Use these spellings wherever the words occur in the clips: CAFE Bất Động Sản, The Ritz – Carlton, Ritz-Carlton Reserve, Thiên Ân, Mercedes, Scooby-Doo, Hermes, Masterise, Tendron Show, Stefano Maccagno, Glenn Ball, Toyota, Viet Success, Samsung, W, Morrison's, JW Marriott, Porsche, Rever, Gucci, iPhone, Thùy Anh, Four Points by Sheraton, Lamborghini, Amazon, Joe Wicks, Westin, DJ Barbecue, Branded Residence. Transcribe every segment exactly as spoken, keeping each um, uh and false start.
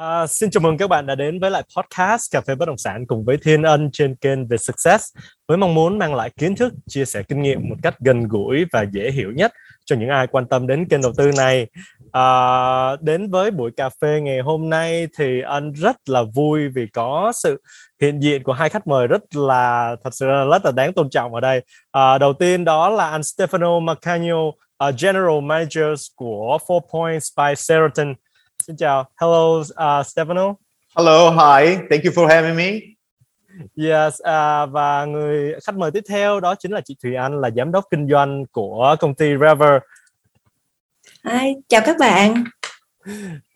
À, xin chào mừng các bạn đã đến với lại podcast Cà phê Bất Động Sản cùng với Thiên Ân trên kênh Viet Success, với mong muốn mang lại kiến thức, chia sẻ kinh nghiệm một cách gần gũi và dễ hiểu nhất cho những ai quan tâm đến kênh đầu tư này. À, đến với buổi cà phê ngày hôm nay thì anh rất là vui vì có sự hiện diện của hai khách mời rất là thật sự là rất là đáng tôn trọng ở đây. À, đầu tiên đó là anh Stefano Maccagno, uh, General Manager của Four Points by Sheraton. Xin chào. Hello, uh, Stefano. Hello, hi. Thank you for having me. Yes, uh, và người khách mời tiếp theo đó chính là chị Thùy Anh, là giám đốc kinh doanh của công ty Rever. Hi, chào các bạn.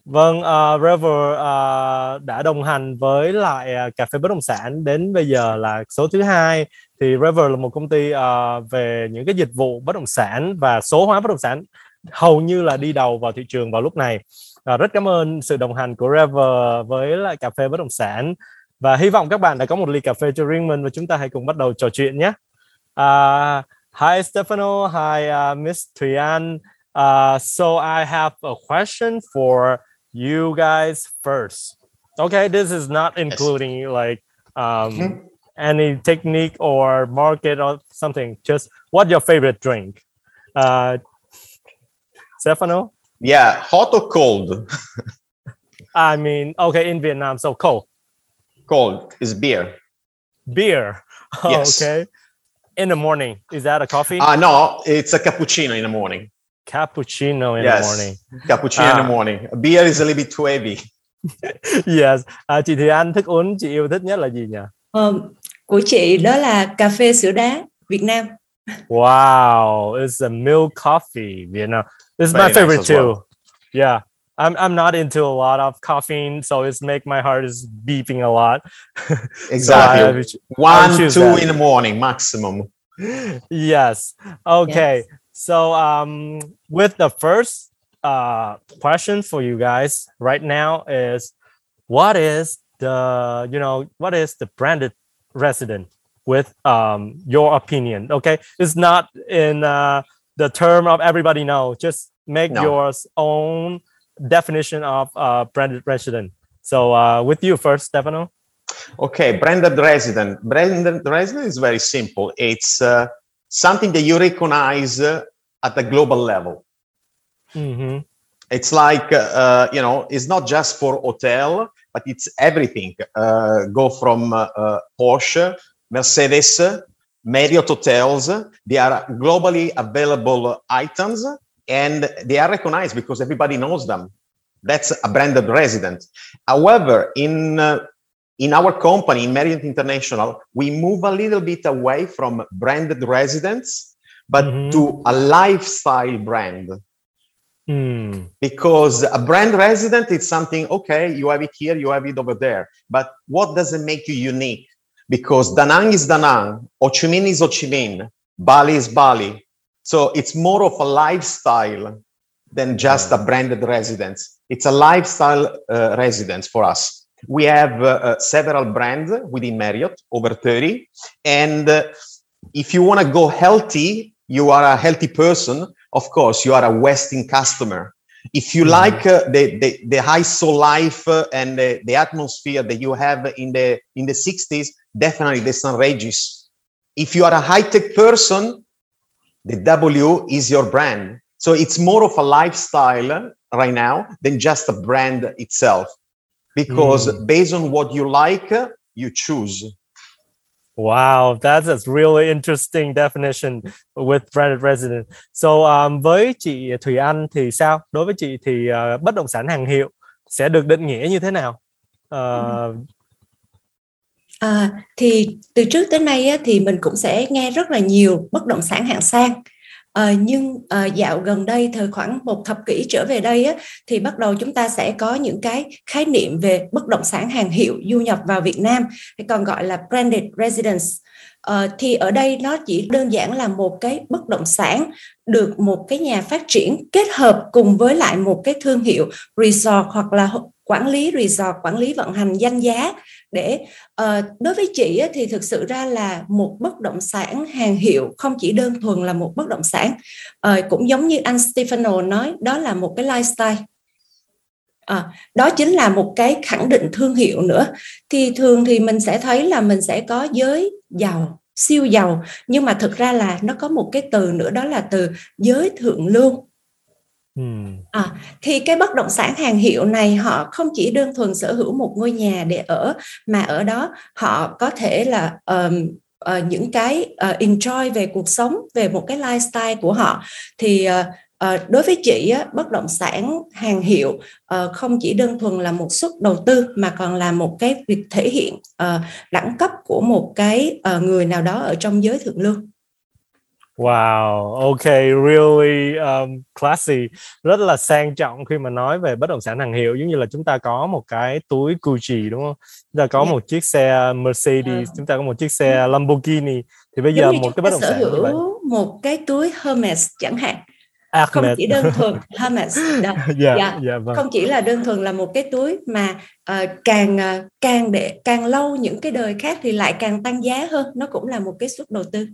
Vâng, uh, Rever uh, đã đồng hành với lại uh, Cà phê Bất Động Sản đến bây giờ là số thứ hai. Thì Rever là một công ty uh, về những cái dịch vụ bất động sản và số hóa bất động sản, hầu như là đi đầu vào thị trường vào lúc này. À, rất cảm ơn sự đồng hành của Rever với lại Cà phê Bất Động Sản, và hy vọng các bạn đã có một ly cà phê cho riêng mình và chúng ta hãy cùng bắt đầu trò chuyện nhé. Uh, hi Stefano, hi uh, Miss Thùy Anh. Uh, so I have a question for you guys first. Okay, this is not including like um, any technique or market or something. Just what's your favorite drink? Uh, Stefano? Yeah, hot or cold? I mean, okay, in Vietnam, so cold. Cold is beer. Beer. Oh, yes. Okay. In the morning, is that a coffee? Ah, uh, no, it's a cappuccino in the morning. Cappuccino in yes. the morning. Cappuccino uh, in the morning. Beer is a little bit too heavy. Yes. Uh, chị Thùy Anh thích uống, chị yêu thích nhất là gì nhỉ? Um, của chị đó là cà phê sữa đá Việt Nam. Wow, it's a milk coffee, you know. It's my favorite nice too. Well. Yeah, I'm I'm not into a lot of caffeine, so it's make my heart is beeping a lot. Exactly. So I, One, two that. in the morning maximum. Yes. Okay. Yes. So um, with the first uh, question for you guys right now is, what is the you know what is the branded resident? With um, your opinion, okay? It's not in uh, the term of everybody know. Just make no. your own definition of uh, branded resident. So uh, with you first, Stefano. Okay, branded resident. Branded resident is very simple. It's uh, something that you recognize uh, at the global level. Mm-hmm. It's like, uh, you know, it's not just for hotel, but it's everything. Uh, go from uh, uh, Porsche, Mercedes, Marriott hotels, they are globally available items and they are recognized because everybody knows them. That's a branded resident. However, in uh, in our company, in Marriott International, we move a little bit away from branded residents, but mm-hmm. to a lifestyle brand. Mm. Because a brand resident is something, okay, you have it here, you have it over there, but what does it make you unique? Because Da Nang is Da Nang, Ho Chi Minh is Ho Chi Minh, Bali is Bali. So it's more of a lifestyle than just a branded residence. It's a lifestyle uh, residence for us. We have uh, uh, several brands within Marriott, over thirty. And uh, if you want to go healthy, you are a healthy person. Of course, you are a Westin customer. If you like uh, the, the the high soul life uh, and the, the atmosphere that you have in the in the sixties, definitely the Saint Regis. If you are a high tech person, the W is your brand. So it's more of a lifestyle right now than just a brand itself, because mm. based on what you like, you choose. Wow, that's a really interesting definition with branded resident. So um, với chị Thùy Anh thì sao? Đối với chị thì uh, bất động sản hàng hiệu sẽ được định nghĩa như thế nào? Uh... À, thì từ trước tới nay á, thì mình cũng sẽ nghe rất là nhiều bất động sản hạng sang. À, nhưng à, dạo gần đây, thời khoảng một thập kỷ trở về đây á, thì bắt đầu chúng ta sẽ có những cái khái niệm về bất động sản hàng hiệu du nhập vào Việt Nam, hay còn gọi là branded residence. À, thì ở đây nó chỉ đơn giản là một cái bất động sản được một cái nhà phát triển kết hợp cùng với lại một cái thương hiệu resort hoặc là quản lý resort, quản lý vận hành danh giá. Để uh, đối với chị á, thì thực sự ra là một bất động sản hàng hiệu không chỉ đơn thuần là một bất động sản, uh, cũng giống như anh Stefano nói, đó là một cái lifestyle. À, đó chính là một cái khẳng định thương hiệu nữa. Thì thường thì mình sẽ thấy là mình sẽ có giới giàu, siêu giàu, nhưng mà thực ra là nó có một cái từ nữa, đó là từ giới thượng lưu. À, thì cái bất động sản hàng hiệu này họ không chỉ đơn thuần sở hữu một ngôi nhà để ở, mà ở đó họ có thể là um, uh, những cái uh, enjoy về cuộc sống, về một cái lifestyle của họ. Thì uh, uh, đối với chị, uh, bất động sản hàng hiệu uh, không chỉ đơn thuần là một suất đầu tư, mà còn là một cái việc thể hiện uh, đẳng cấp của một cái uh, người nào đó ở trong giới thượng lưu. Wow, okay, really um, classy. Rất là sang trọng khi mà nói về bất động sản hàng hiệu. Giống như là chúng ta có một cái túi Gucci, đúng không? Chúng ta có yeah. một chiếc xe Mercedes, uh, chúng ta có một chiếc xe uh, Lamborghini. Thì bây giờ một cái bất động sản như vậy, một cái túi Hermes chẳng hạn. Ahmed. Không chỉ đơn thuần Hermes, yeah, yeah. Yeah, vâng. Không chỉ là đơn thuần là một cái túi, mà uh, càng uh, càng để càng lâu những cái đời khác thì lại càng tăng giá hơn. Nó cũng là một cái suất đầu tư.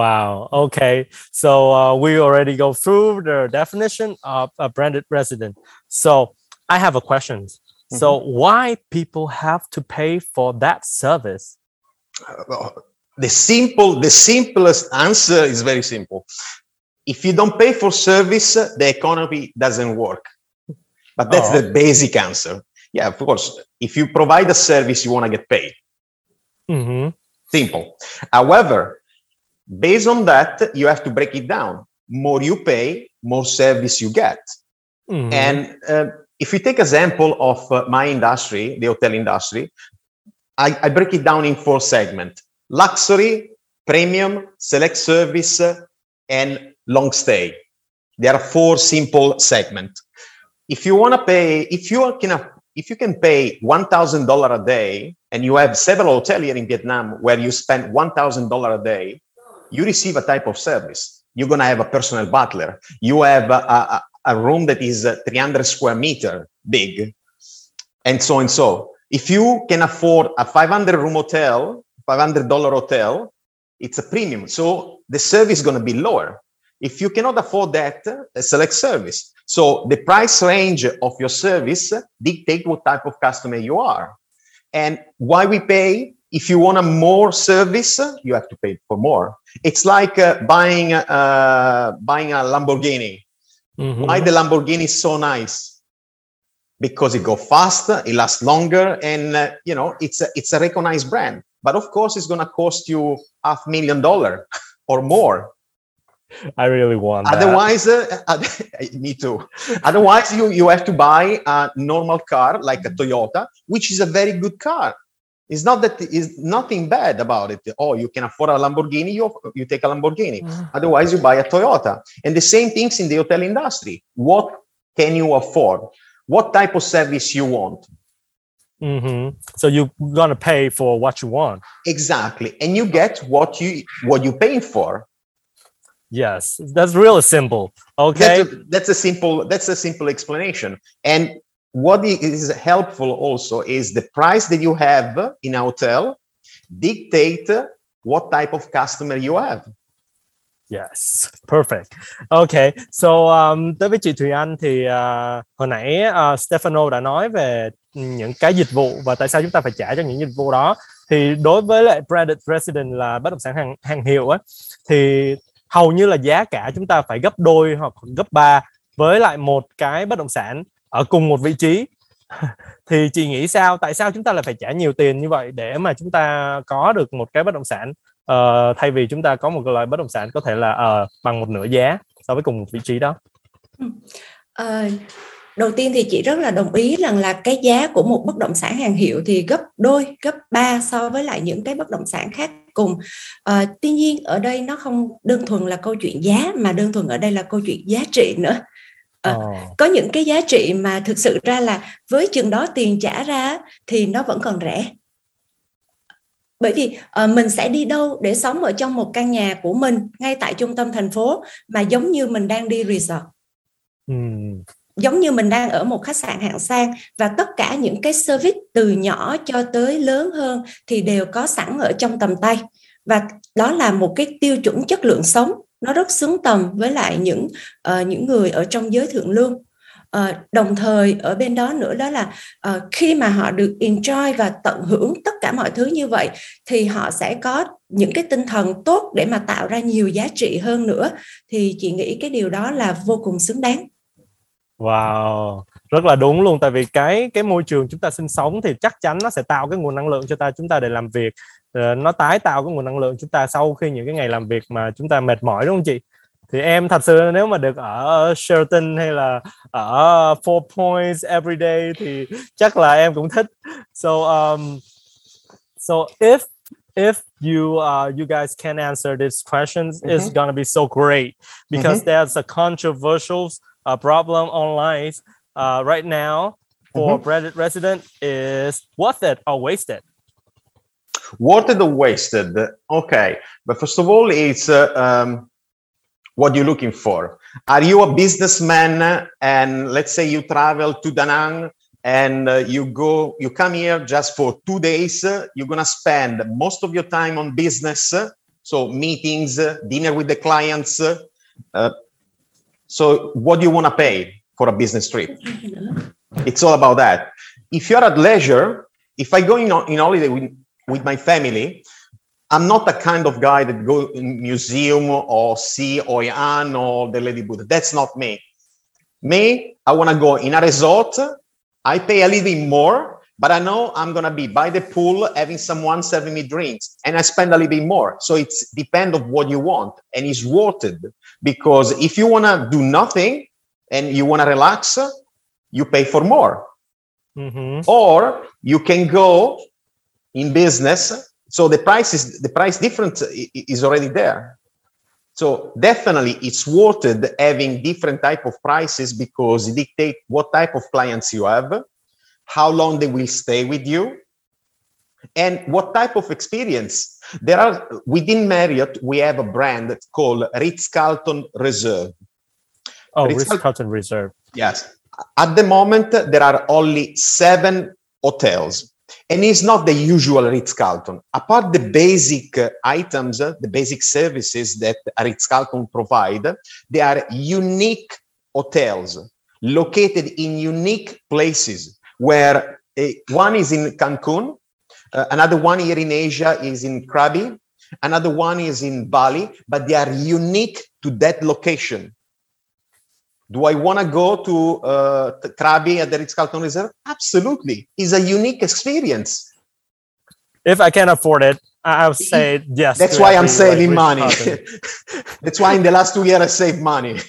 Wow. Okay. So uh, we already go through the definition of a branded resident. So I have a question. Mm-hmm. So why people have to pay for that service? Uh, the simple, the simplest answer is very simple. If you don't pay for service, the economy doesn't work. But that's oh. the basic answer. Yeah, of course. If you provide a service, you want to get paid. Mm-hmm. Simple. However, based on that, you have to break it down. More you pay, more service you get. Mm-hmm. And uh, if you take example of uh, my industry, the hotel industry, I, I break it down in four segments. Luxury, premium, select service, uh, and long stay. There are four simple segments. If you want to pay, if you can, if you can pay one thousand dollars a day, and you have several hotels here in Vietnam where you spend one thousand dollars a day, you receive a type of service. You're going to have a personal butler. You have a, a, a room that is three hundred square meter big, and so and so. If you can afford a five hundred room hotel, five hundred dollars hotel, it's a premium. So the service is going to be lower. If you cannot afford that, select service. So the price range of your service dictates what type of customer you are. And why we pay? If you want a more service, you have to pay for more. It's like uh, buying uh, buying a Lamborghini. Mm-hmm. Why the Lamborghini is so nice? Because it goes faster, it lasts longer, and uh, you know it's a, it's a recognized brand. But of course, it's gonna cost you half million dollar or more. I really want. Otherwise, that. Uh, me too. Otherwise, you you have to buy a normal car like a Toyota, which is a very good car. It's not that is nothing bad about it. Oh, you can afford a Lamborghini, you, you take a Lamborghini. Mm. Otherwise, you buy a Toyota. And the same things in the hotel industry. What can you afford? What type of service you want? Mm-hmm. So you're gonna pay for what you want. Exactly, and you get what you what you're paying for. Yes, that's really simple. Okay, that's a, that's a simple that's a simple explanation. And what is helpful also is the price that you have in a hotel dictate what type of customer you have. Yes, perfect. Okay, so um, tới với chị Thùy Anh thì uh, hồi nãy uh, Stefano đã nói về những cái dịch vụ và tại sao chúng ta phải trả cho những dịch vụ đó. Thì đối với lại branded resident là bất động sản hàng, hàng hiệu á, thì hầu như là giá cả chúng ta phải gấp đôi hoặc gấp ba với lại một cái bất động sản ở cùng một vị trí. Thì chị nghĩ sao? Tại sao chúng ta lại phải trả nhiều tiền như vậy để mà chúng ta có được một cái bất động sản uh, thay vì chúng ta có một loại bất động sản có thể là uh, bằng một nửa giá so với cùng một vị trí đó? Uh, đầu tiên thì chị rất là đồng ý rằng là cái giá của một bất động sản hàng hiệu thì gấp đôi, gấp ba so với lại những cái bất động sản khác cùng. À, tuy nhiên ở đây nó không đơn thuần là câu chuyện giá, mà đơn thuần ở đây là câu chuyện giá trị nữa. À, có những cái giá trị mà thực sự ra là với chừng đó tiền trả ra thì nó vẫn còn rẻ. Bởi vì à, mình sẽ đi đâu để sống ở trong một căn nhà của mình ngay tại trung tâm thành phố mà giống như mình đang đi resort. Ừ. Giống như mình đang ở một khách sạn hạng sang, và tất cả những cái service từ nhỏ cho tới lớn hơn thì đều có sẵn ở trong tầm tay. Và đó là một cái tiêu chuẩn chất lượng sống, nó rất xứng tầm với lại những, uh, những người ở trong giới thượng lưu. Uh, đồng thời ở bên đó nữa đó là uh, khi mà họ được enjoy và tận hưởng tất cả mọi thứ như vậy thì họ sẽ có những cái tinh thần tốt để mà tạo ra nhiều giá trị hơn nữa. Thì chị nghĩ cái điều đó là vô cùng xứng đáng. Wow, rất là đúng luôn. Tại vì cái, cái môi trường chúng ta sinh sống thì chắc chắn nó sẽ tạo cái nguồn năng lượng cho ta, chúng ta để làm việc. uh, Nó tái tạo cái nguồn năng lượng chúng ta sau khi những cái ngày làm việc mà chúng ta mệt mỏi, đúng không chị? Thì em thật sự nếu mà được ở Sheraton hay là ở Four Points Everyday thì chắc là em cũng thích. So um, so if if you uh, you guys can answer these questions, mm-hmm. it's gonna be so great because mm-hmm. there's a controversial uh, problem online uh, right now for mm-hmm. Branded Resident is worth it or wasted. Worth it or wasted? Okay, but first of all, it's uh, um. What you're looking for? Are you a businessman? And let's say you travel to Da Nang and uh, you go, you come here just for two days. Uh, you're gonna spend most of your time on business, uh, so meetings, uh, dinner with the clients. Uh, uh, so, what do you wanna pay for a business trip? It's all about that. If you're at leisure, if I go in, in holiday with, with my family. I'm not the kind of guy that goes in museum or see Thùy Anh or the Lady Buddha. That's not me. Me, I want to go in a resort. I pay a little bit more, but I know I'm going to be by the pool having someone serving me drinks, and I spend a little bit more. So it depends on what you want, and it's worth it. Because if you want to do nothing and you want to relax, you pay for more. Mm-hmm. Or you can go in business. So the price is the price difference is already there. So definitely it's worth it having different type of prices because it dictates what type of clients you have, how long they will stay with you, and what type of experience. There are within Marriott we have a brand called Ritz-Carlton Reserve. Oh, Ritz-Carlton Reserve. Yes. At the moment there are only seven hotels. And it's not the usual Ritz-Carlton. Apart the basic uh, items, uh, the basic services that Ritz-Carlton provide, they are unique hotels located in unique places where uh, one is in Cancun, uh, another one here in Asia is in Krabi, another one is in Bali, but they are unique to that location. Do I want to go to uh, Krabi at the Ritz-Carlton Reserve? Absolutely. It's a unique experience. If I can afford it, I'll say yes. That's why I'm saving like money. That's why in the last two years I saved money.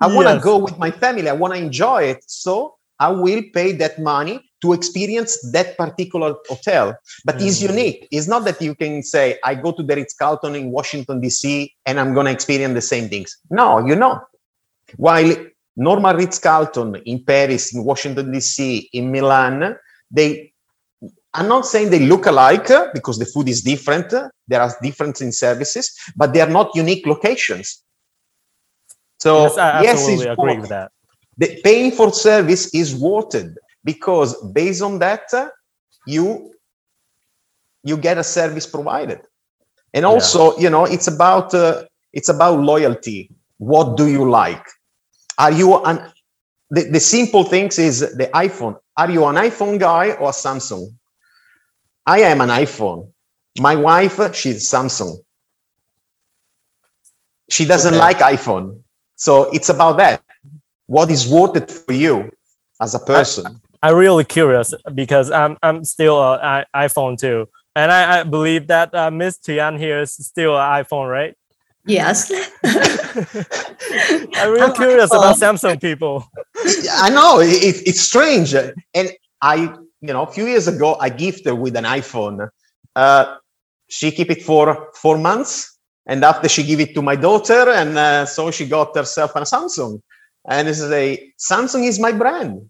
I want to yes. go with my family. I want to enjoy it. So I will pay that money to experience that particular hotel. But mm. it's unique. It's not that you can say, I go to the Ritz-Carlton in Washington, D C, and I'm going to experience the same things. No, you're not. While normal Ritz-Carlton in Paris, in Washington, D C, in Milan, they, I'm not saying they look alike because the food is different. There are differences in services, but they are not unique locations. So, yes, I yes, absolutely it's agree with that. The paying for service is worth it because based on that, you, you get a service provided. And also, yeah. you know, it's about, uh, it's about loyalty. What do you like? Are you an the, the simple things is the iPhone. Are you an iPhone guy or a Samsung? I am an iPhone. My wife, she's Samsung. She doesn't okay. like iPhone. So it's about that. What is worth it for you as a person? I, I'm really curious because I'm I'm still an iPhone too. And I, I believe that uh, Miss Thùy Anh here is still an iPhone, right? Yes. I'm really curious about Samsung people. I know it, it's strange, and I, you know, a few years ago I gifted her with an iPhone. Uh, she kept it for four months, and after she gave it to my daughter, and uh, so she got herself a Samsung. And this is a Samsung is my brand.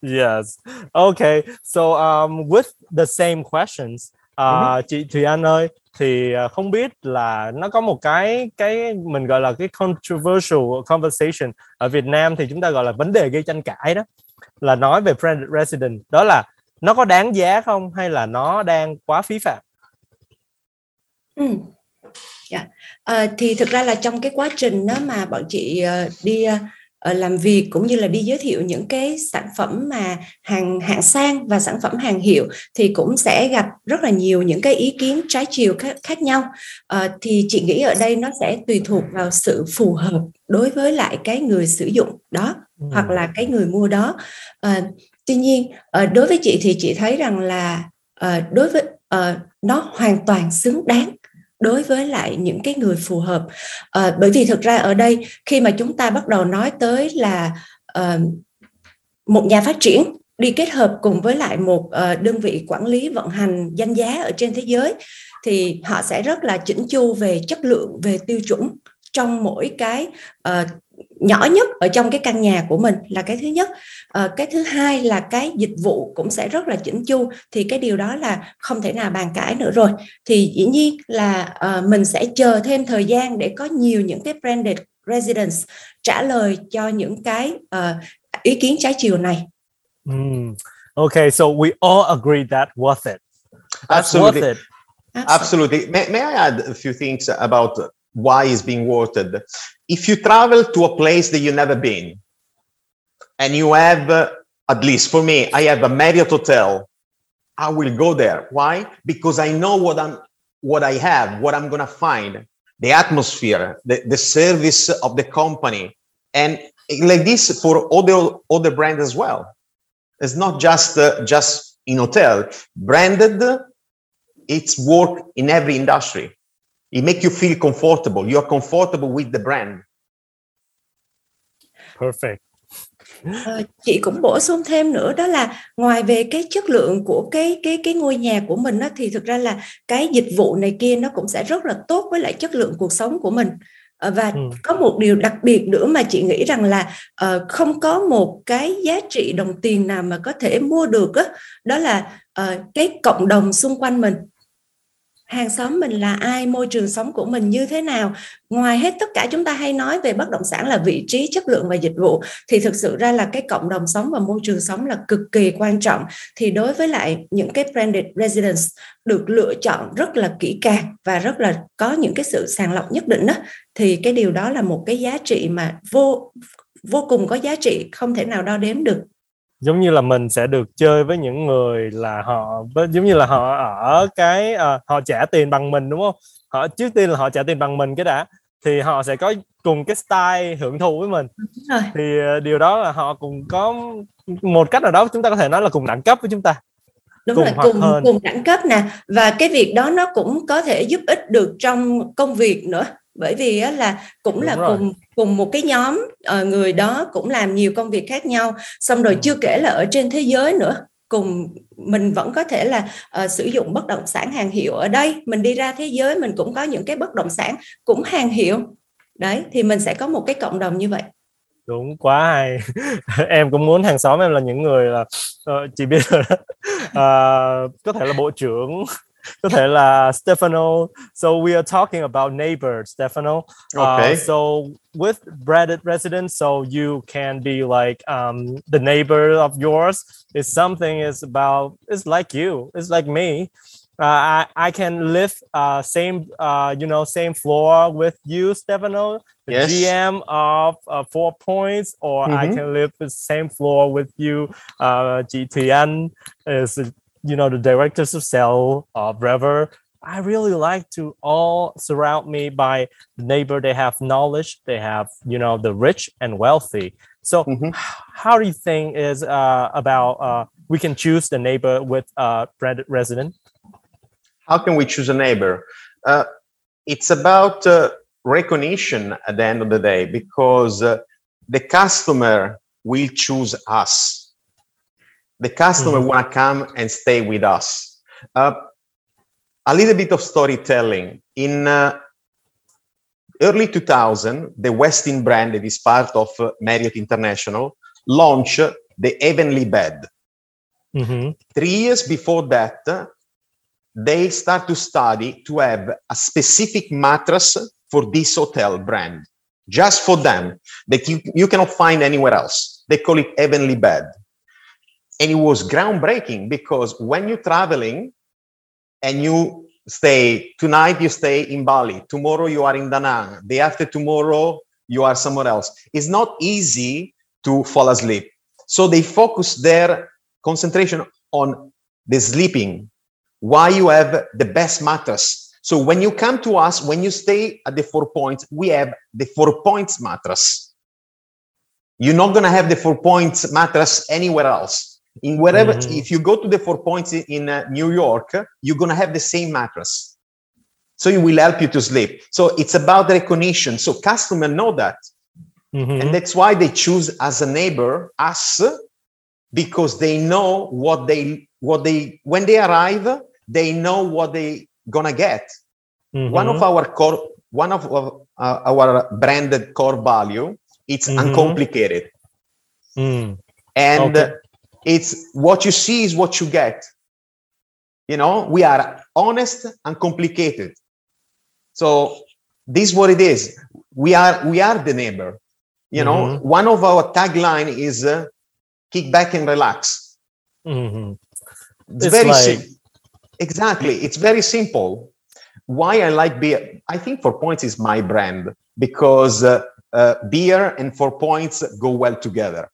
Yes. Okay. So, um, with the same questions, uh, mm-hmm. chị Thùy Anh ơi. Thì không biết là nó có một cái cái mình gọi là cái controversial conversation ở Việt Nam thì chúng ta gọi là vấn đề gây tranh cãi, đó là nói về branded resident, đó là nó có đáng giá không hay là nó đang quá phí phạm. Ừ. Yeah. À, thì thực ra là trong cái quá trình đó mà bọn chị uh, đi uh, làm việc cũng như là đi giới thiệu những cái sản phẩm mà hàng hạng sang và sản phẩm hàng hiệu thì cũng sẽ gặp rất là nhiều những cái ý kiến trái chiều khác, khác nhau. À, thì chị nghĩ ở đây nó sẽ tùy thuộc vào sự phù hợp đối với lại cái người sử dụng đó ừ. hoặc là cái người mua đó. À, tuy nhiên à, đối với chị thì chị thấy rằng là à, đối với à, nó hoàn toàn xứng đáng đối với lại những cái người phù hợp. À, bởi vì thực ra ở đây khi mà chúng ta bắt đầu nói tới là à, một nhà phát triển đi kết hợp cùng với lại một à, đơn vị quản lý vận hành danh giá ở trên thế giới thì họ sẽ rất là chỉnh chu về chất lượng, về tiêu chuẩn trong mỗi cái uh, nhỏ nhất ở trong cái căn nhà của mình là cái thứ nhất. Uh, cái thứ hai là cái dịch vụ cũng sẽ rất là chỉnh chu, thì cái điều đó là không thể nào bàn cãi nữa rồi. Thì dĩ nhiên là uh, mình sẽ chờ thêm thời gian để có nhiều những cái branded residence trả lời cho những cái uh, ý kiến trái chiều này. Mm. Okay, so we all agree that worth it. That's Absolutely. worth it. Absolutely. Absolutely. May, may I add a few things about why it's being worth it? If you travel to a place that you've never been, and you have, uh, at least for me, I have a Marriott hotel, I will go there. Why? Because I know what I'm, what I have, what I'm going to find, the atmosphere, the, the service of the company. And like this for other, other brands as well. It's not just, uh, just in hotel. Branded, it's work in every industry. It makes you feel comfortable. You are comfortable with the brand. Perfect. Uh, chị cũng bổ sung thêm nữa đó là ngoài về cái chất lượng của cái cái cái ngôi nhà của mình đó, thì thực ra là cái dịch vụ này kia nó cũng sẽ rất là tốt với lại chất lượng cuộc sống của mình. Uh, và ừ. có một điều đặc biệt nữa mà chị nghĩ rằng là uh, không có một cái giá trị đồng tiền nào mà có thể mua được đó, đó là uh, cái cộng đồng xung quanh mình. Hàng xóm mình là ai, môi trường sống của mình như thế nào. Ngoài hết tất cả chúng ta hay nói về bất động sản là vị trí, chất lượng và dịch vụ, thì thực sự ra là cái cộng đồng sống và môi trường sống là cực kỳ quan trọng. Thì đối với lại những cái branded residence được lựa chọn rất là kỹ càng và rất là có những cái sự sàng lọc nhất định đó, thì cái điều đó là một cái giá trị mà vô, vô cùng có giá trị, không thể nào đo đếm được. Giống như là mình sẽ được chơi với những người là họ, giống như là họ ở cái, uh, họ trả tiền bằng mình đúng không? Họ trước tiên là họ trả tiền bằng mình cái đã, thì họ sẽ có cùng cái style hưởng thụ với mình. Thì uh, điều đó là họ cùng có một cách nào đó chúng ta có thể nói là cùng đẳng cấp với chúng ta. Đúng cùng là cùng, cùng đẳng cấp nè, và cái việc đó nó cũng có thể giúp ích được trong công việc nữa. Bởi vì là cũng Đúng là rồi. cùng cùng một cái nhóm người đó cũng làm nhiều công việc khác nhau, xong rồi chưa kể là ở trên thế giới nữa, cùng mình vẫn có thể là uh, sử dụng bất động sản hàng hiệu ở đây, mình đi ra thế giới mình cũng có những cái bất động sản cũng hàng hiệu đấy, thì mình sẽ có một cái cộng đồng như vậy. Đúng, quá hay. Em cũng muốn hàng xóm em là những người là uh, chị biết rồi đó, uh, có thể là bộ trưởng, có thể là Stefano. So we are talking about neighbors, Stefano. Okay. Uh, so with branded residence, so you can be like um, the neighbor of yours. It's something is about. It's like you. It's like me. Uh, I I can live uh, same uh, you know same floor with you, Stefano, the yes. G M of uh, Four Points, or mm-hmm. I can live the same floor with you. Uh, chị Thùy Anh is. You know, the directors of sale of Rever. I really like to all surround me by the neighbor. They have knowledge. They have, you know, the rich and wealthy. So mm-hmm. how do you think is uh, about uh, we can choose the neighbor with a uh, branded resident? How can we choose a neighbor? Uh, it's about uh, recognition at the end of the day, because uh, the customer will choose us. The customer mm-hmm. want to come and stay with us. Uh, a little bit of storytelling. In uh, early two thousand, the Westin brand that is part of uh, Marriott International launched the Heavenly Bed. Mm-hmm. Three years before that, uh, they start to study to have a specific mattress for this hotel brand, just for them, that you, you cannot find anywhere else. They call it Heavenly Bed. And it was groundbreaking, because when you're traveling and you stay, tonight you stay in Bali, tomorrow you are in Da Nang, the day after tomorrow you are somewhere else. It's not easy to fall asleep. So they focus their concentration on the sleeping, why you have the best mattress. So when you come to us, when you stay at the Four Points, we have the Four Points mattress. You're not going to have the Four Points mattress anywhere else. In wherever, mm-hmm. If you go to the Four Points in uh, New York, you're going to have the same mattress. So it will help you to sleep. So it's about recognition. So customers know that. Mm-hmm. And that's why they choose as a neighbor, us, because they know what they, what they, when they arrive, they know what they gonna get. Mm-hmm. One of our core, one of uh, our branded core value, it's mm-hmm. uncomplicated. Mm. And okay. It's what you see is what you get. You know, we are honest and complicated. So this is what it is. We are, we are the neighbor. You know, mm-hmm. one of our tagline is uh, kick back and relax. Mm-hmm. It's, it's very like... simple. Exactly. It's very simple. Why I like beer, I think Four Points is my brand because uh, uh, beer and Four Points go well together.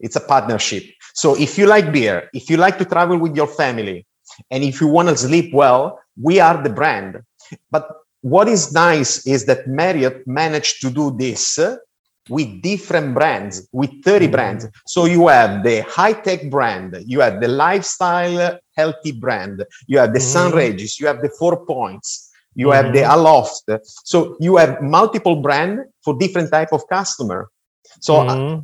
It's a partnership. So if you like beer, if you like to travel with your family, and if you want to sleep well, we are the brand. But what is nice is that Marriott managed to do this with different brands, with thirty mm-hmm. brands. So you have the high-tech brand, you have the lifestyle healthy brand, you have the mm-hmm. Saint Regis, you have the Four Points, you mm-hmm. have the Aloft. So you have multiple brands for different type of customer. So mm-hmm.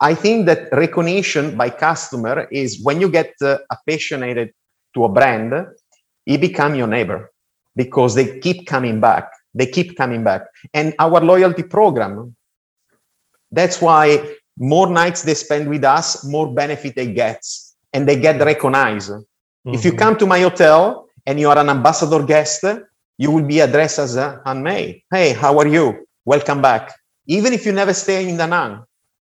I, I think that recognition by customer is when you get uh, passionate to a brand, it become your neighbor because they keep coming back. They keep coming back. And our loyalty program, that's why more nights they spend with us, more benefit they get, and they get recognized. Mm-hmm. If you come to my hotel and you are an ambassador guest, you will be addressed as a Anh May. Hey, how are you? Welcome back. Even if you never stay in Da Nang,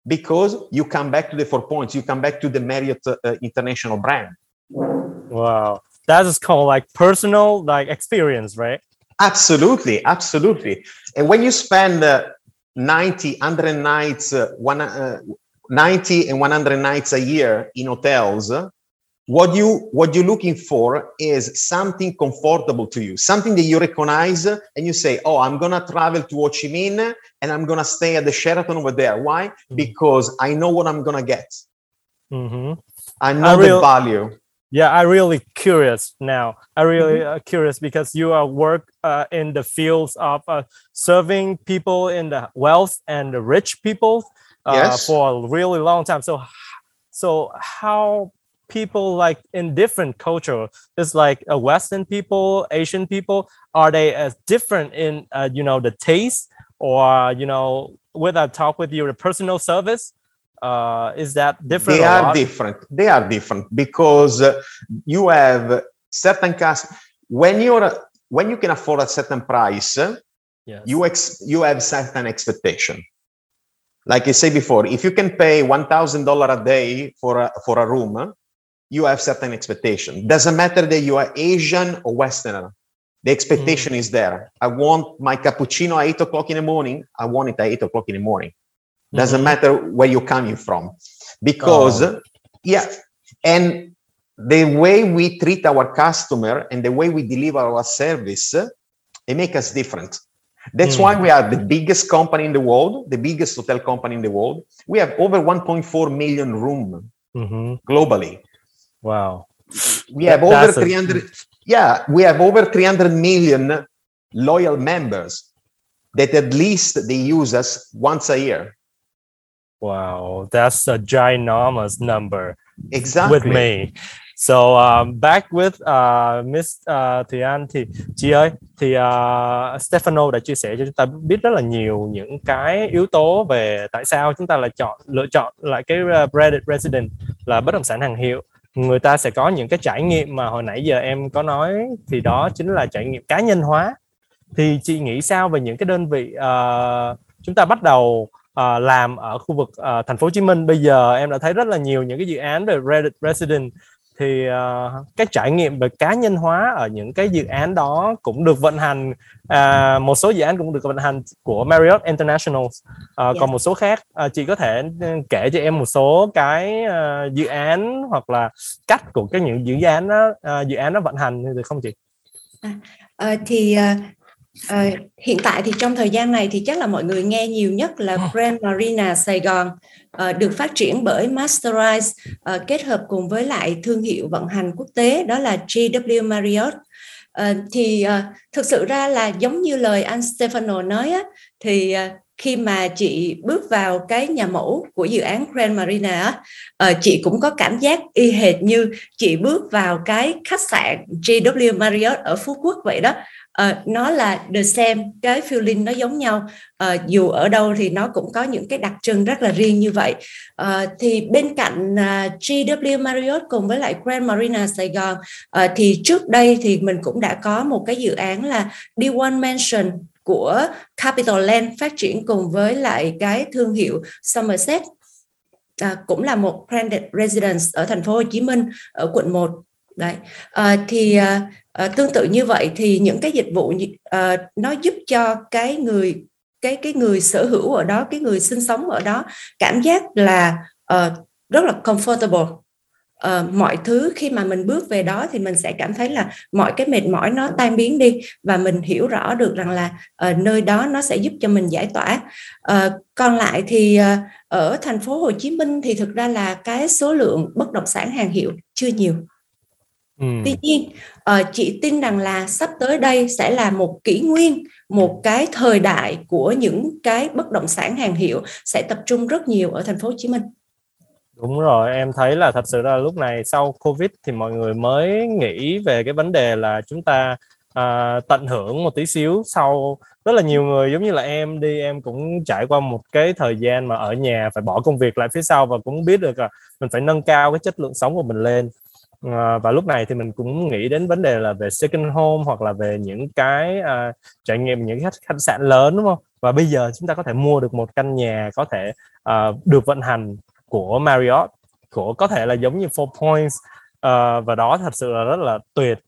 because you come back to the Four Points, you come back to the Marriott uh, International brand. Wow. That is called like personal like experience, right? Absolutely. Absolutely. And when you spend uh, ninety, one hundred nights, uh, one, uh, ninety and one hundred nights a year in hotels, uh, what, you, what you're looking for is something comfortable to you, something that you recognize and you say, oh, I'm going to travel to Ho Chi Minh and I'm going to stay at the Sheraton over there. Why? Mm-hmm. Because I know what I'm going to get. Mm-hmm. I know I real- the value. Yeah, I really curious now. I really mm-hmm. uh, curious because you are work uh, in the fields of uh, serving people in the wealth and the rich people uh, yes. for a really long time. So, so how people like in different culture, it's like uh, Western people, Asian people, are they as different in uh, you know the taste or you know when I talk with you the personal service? Uh, is that different? They are different. They are different because uh, you have certain customers. When you're when you can afford a certain price, yes. you ex- you have certain expectation. Like I said before, if you can pay one thousand dollars a day for a, for a room, you have certain expectation. Doesn't matter that you are Asian or Westerner. The expectation mm. is there. I want my cappuccino at eight o'clock in the morning. I want it at eight o'clock in the morning. Doesn't mm-hmm. matter where you're coming from. Because, oh. yeah, and the way we treat our customer and the way we deliver our service, it makes us different. That's mm-hmm. why we are the biggest company in the world, the biggest hotel company in the world. We have over one point four million rooms mm-hmm. globally. Wow. We have that, over three hundred, a... yeah, we have over three hundred million loyal members that at least they use us once a year. Wow, that's a ginormous number. Exactly. With me. So um, back with uh, Miss uh, Thùy Anh thì chị ơi, thì uh, Stefano đã chia sẻ cho chúng ta biết rất là nhiều những cái yếu tố về tại sao chúng ta lại chọn lựa chọn lại cái uh, Branded Residence là bất động sản hàng hiệu. Người ta sẽ có những cái trải nghiệm mà hồi nãy giờ em có nói thì đó chính là trải nghiệm cá nhân hóa. Thì chị nghĩ sao về những cái đơn vị uh, chúng ta bắt đầu À, làm ở khu vực à, thành phố Hồ Chí Minh? Bây giờ em đã thấy rất là nhiều những cái dự án về Branded Residence. thì uh, cái trải nghiệm về cá nhân hóa ở những cái dự án đó cũng được vận hành, uh, một số dự án cũng được vận hành của Marriott International. Uh, yeah. Còn một số khác, uh, chị có thể kể cho em một số cái uh, dự án hoặc là cách của cái những dự án đó, uh, dự án nó vận hành được không chị? À, uh, thì uh... À, hiện tại thì trong thời gian này thì chắc là mọi người nghe nhiều nhất là Grand Marina Sài Gòn, à, được phát triển bởi Masterise, à, kết hợp cùng với lại thương hiệu vận hành quốc tế đó là gi vê Marriott. À, thì à, thực sự ra là giống như lời anh Stefano nói á, thì à, khi mà chị bước vào cái nhà mẫu của dự án Grand Marina, uh, chị cũng có cảm giác y hệt như chị bước vào cái khách sạn gi vê Marriott ở Phú Quốc vậy đó. Uh, nó là the same, cái feeling nó giống nhau. Uh, dù ở đâu thì nó cũng có những cái đặc trưng rất là riêng như vậy. Uh, thì bên cạnh uh, gi vê Marriott cùng với lại Grand Marina Sài Gòn, uh, thì trước đây thì mình cũng đã có một cái dự án là đê một Mansion của Capital Land phát triển cùng với lại cái thương hiệu Somerset, à, cũng là một Branded Residence ở thành phố Hồ Chí Minh ở quận một. Đấy. À, thì à, tương tự như vậy thì những cái dịch vụ à, nó giúp cho cái người cái cái người sở hữu ở đó, cái người sinh sống ở đó cảm giác là à, rất là comfortable. Uh, mọi thứ khi mà mình bước về đó thì mình sẽ cảm thấy là mọi cái mệt mỏi nó tan biến đi, và mình hiểu rõ được rằng là uh, nơi đó nó sẽ giúp cho mình giải tỏa. Uh, còn lại thì uh, ở thành phố Hồ Chí Minh thì thực ra là cái số lượng bất động sản hàng hiệu chưa nhiều. Ừ. Tuy nhiên uh, chị tin rằng là sắp tới đây sẽ là một kỷ nguyên, một cái thời đại của những cái bất động sản hàng hiệu sẽ tập trung rất nhiều ở thành phố Hồ Chí Minh. Đúng rồi, em thấy là thật sự là lúc này sau Covid thì mọi người mới nghĩ về cái vấn đề là chúng ta à, tận hưởng một tí xíu. Sau rất là nhiều người giống như là em đi, em cũng trải qua một cái thời gian mà ở nhà phải bỏ công việc lại phía sau, và cũng biết được là mình phải nâng cao cái chất lượng sống của mình lên. À, và lúc này thì mình cũng nghĩ đến vấn đề là về second home hoặc là về những cái à, trải nghiệm những khách, khách sạn lớn, đúng không? Và bây giờ chúng ta có thể mua được một căn nhà có thể à, được vận hành của Marriott, của có thể là giống như Four Points, uh, và đó thật sự là rất là tuyệt.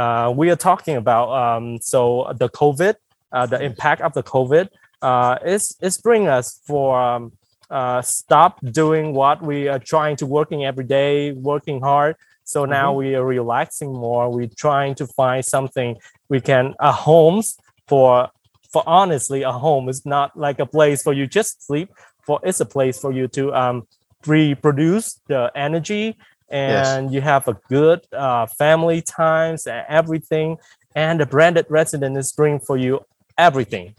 Uh, we are talking about um, so the COVID, uh, the impact of the COVID. Uh, it's it's bring us for um, uh, stop doing what we are trying to working every day, working hard. So now mm-hmm. we are relaxing more. We're trying to find something we can a homes for for honestly a home is not like a place for you just sleep. For it's a place for you to um. reproduce the energy, and yes. you have a good uh, family times and everything, and the branded residence is bring for you everything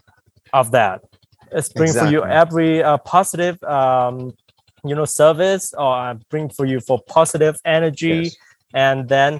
of that. It's bring exactly. for you every uh, positive um, you know service, or bring for you for positive energy, yes. and then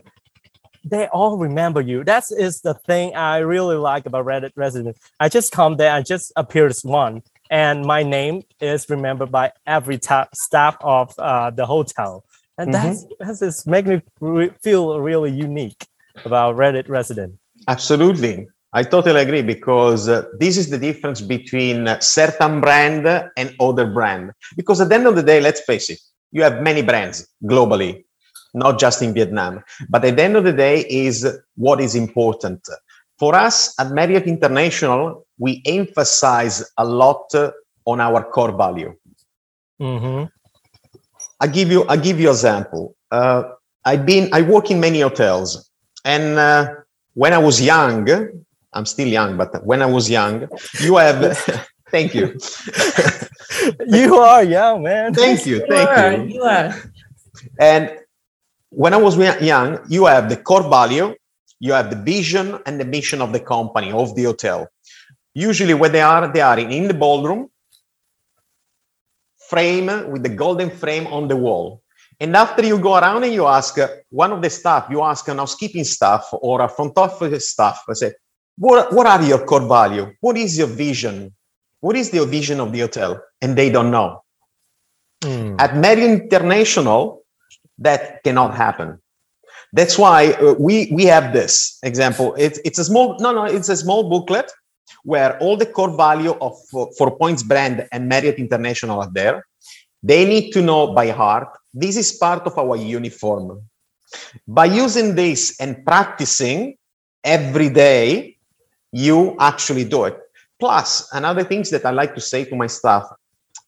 they all remember you. That is the thing I really like about branded residence. I just come there, I just appear as one. And my name is remembered by every ta- staff of uh, the hotel. And that's, mm-hmm. that's just make me re- feel really unique about Reddit resident. Absolutely. I totally agree, because uh, this is the difference between uh, certain brand and other brand. Because at the end of the day, let's face it, you have many brands globally, not just in Vietnam. But at the end of the day is what is important. For us at Marriott International, we emphasize a lot uh, on our core value. Mm-hmm. I give you, I give you an example. Uh, I've been, I work in many hotels, and uh, when I was young, I'm still young, but when I was young, you have. Thank you. You are young, man. Thank you, thank you. You are. You are. And when I was young, you have the core value. You have the vision and the mission of the company, of the hotel. Usually where they are, they are in the ballroom, frame with the golden frame on the wall. And after you go around and you ask one of the staff, you ask an housekeeping staff or a front office staff, I say, what, what are your core value? What is your vision? What is the vision of the hotel? And they don't know. Mm. At Marriott International, that cannot happen. That's why uh, we we have this example. It's it's a small no no it's a small booklet where all the core value of uh, Four Points brand and Marriott International are there. They need to know by heart. This is part of our uniform. By using this and practicing every day, you actually do it. Plus, another thing that I like to say to my staff,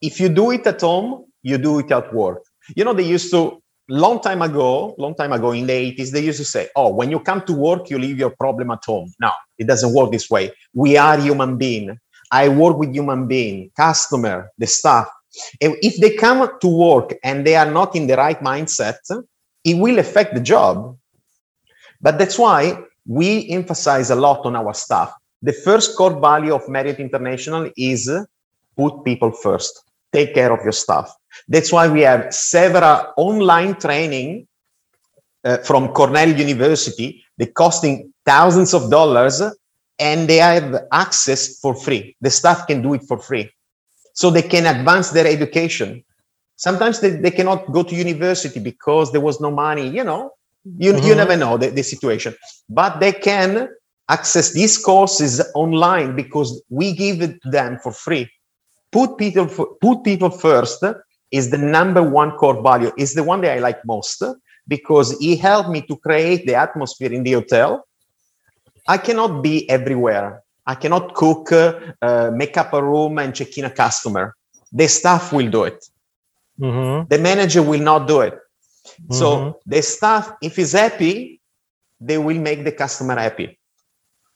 if you do it at home, you do it at work. You know, they used to, long time ago, long time ago in the eighties, they used to say, oh, when you come to work, you leave your problem at home. No, it doesn't work this way. We are human beings. I work with human beings, customer, the staff. If they come to work and they are not in the right mindset, it will affect the job. But that's why we emphasize a lot on our staff. The first core value of Marriott International is put people first. Take care of your staff. That's why we have several online training uh, from Cornell University. They're costing thousands of dollars and they have access for free. The staff can do it for free. So they can advance their education. Sometimes they, they cannot go to university because there was no money. You know, you, mm-hmm. you never know the, the situation. But they can access these courses online because we give it to them for free. Put people, put people first is the number one core value. It's the one that I like most because it helped me to create the atmosphere in the hotel. I cannot be everywhere. I cannot cook, uh, make up a room and check in a customer. The staff will do it. Mm-hmm. The manager will not do it. Mm-hmm. So the staff, if he's happy, they will make the customer happy.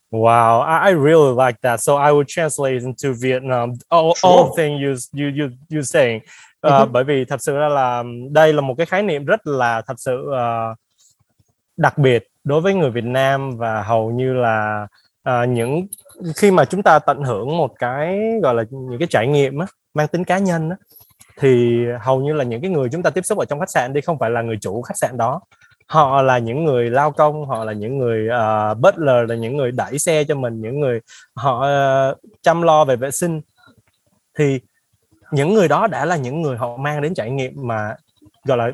Wow, I really like that. So I will translate into Vietnam all, sure. all things you you you you saying. Uh, mm-hmm. Bởi vì thật sự là đây là một cái khái niệm rất là thật sự uh, đặc biệt đối với người Việt Nam, và hầu như là uh, những khi mà chúng ta tận hưởng một cái gọi là những cái trải nghiệm á, mang tính cá nhân á, thì hầu như là những cái người chúng ta tiếp xúc ở trong khách sạn đi không phải là người chủ khách sạn đó. Họ là những người lao công, họ là những người uh, butler, là những người đẩy xe cho mình, những người họ uh, chăm lo về vệ sinh. Thì những người đó đã là những người họ mang đến trải nghiệm mà gọi là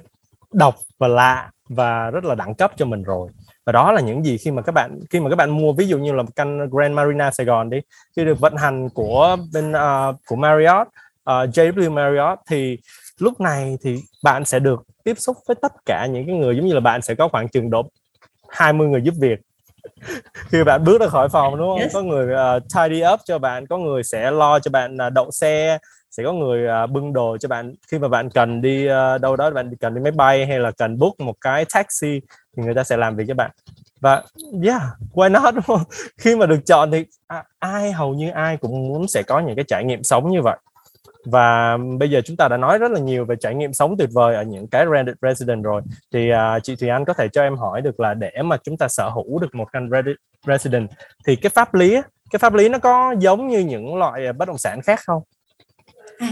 độc và lạ và rất là đẳng cấp cho mình rồi. Và đó là những gì khi mà các bạn khi mà các bạn mua, ví dụ như là một căn Grand Marina Sài Gòn đi, khi được vận hành của bên uh, của Marriott, uh, gi vê kép Marriott, thì lúc này thì bạn sẽ được tiếp xúc với tất cả những cái người, giống như là bạn sẽ có khoảng chừng độ hai mươi người giúp việc khi bạn bước ra khỏi phòng, đúng không? Yes. Có người uh, tidy up cho bạn, có người sẽ lo cho bạn uh, đậu xe, sẽ có người uh, bưng đồ cho bạn khi mà bạn cần đi uh, đâu đó, bạn cần đi máy bay hay là cần book một cái taxi thì người ta sẽ làm việc cho bạn. Và yeah, why not, đúng không? Khi mà được chọn thì à, ai hầu như ai cũng muốn sẽ có những cái trải nghiệm sống như vậy. Và bây giờ chúng ta đã nói rất là nhiều về trải nghiệm sống tuyệt vời ở những cái Branded Residence rồi. Thì uh, chị Thùy Anh có thể cho em hỏi được là để mà chúng ta sở hữu được một căn Branded Residence thì cái pháp lý, cái pháp lý nó có giống như những loại bất động sản khác không? À,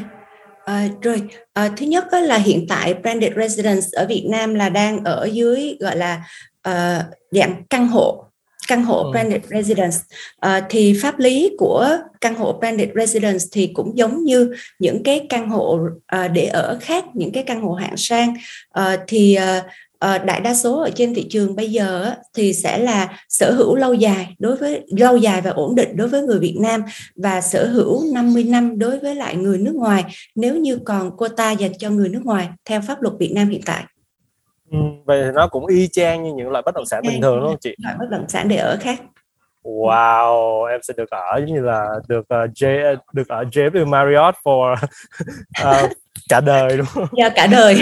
à, rồi, à, thứ nhất là hiện tại Branded Residence ở Việt Nam là đang ở dưới gọi là uh, dạng căn hộ. Căn hộ Branded Residence à, thì pháp lý của căn hộ Branded Residence thì cũng giống như những cái căn hộ à, để ở khác, những cái căn hộ hạng sang à, thì à, à, đại đa số ở trên thị trường bây giờ thì sẽ là sở hữu lâu dài đối với lâu dài và ổn định đối với người Việt Nam, và sở hữu năm mươi năm đối với lại người nước ngoài nếu như còn quota dành cho người nước ngoài theo pháp luật Việt Nam hiện tại. Vậy nó cũng y chang như những loại bất động sản bình thường, đúng không chị? Loại bất động sản để ở khác. Wow, em sẽ được ở giống như là được uh, J, được ở gi vê kép Marriott for uh, cả đời, đúng không? Yeah, cả đời.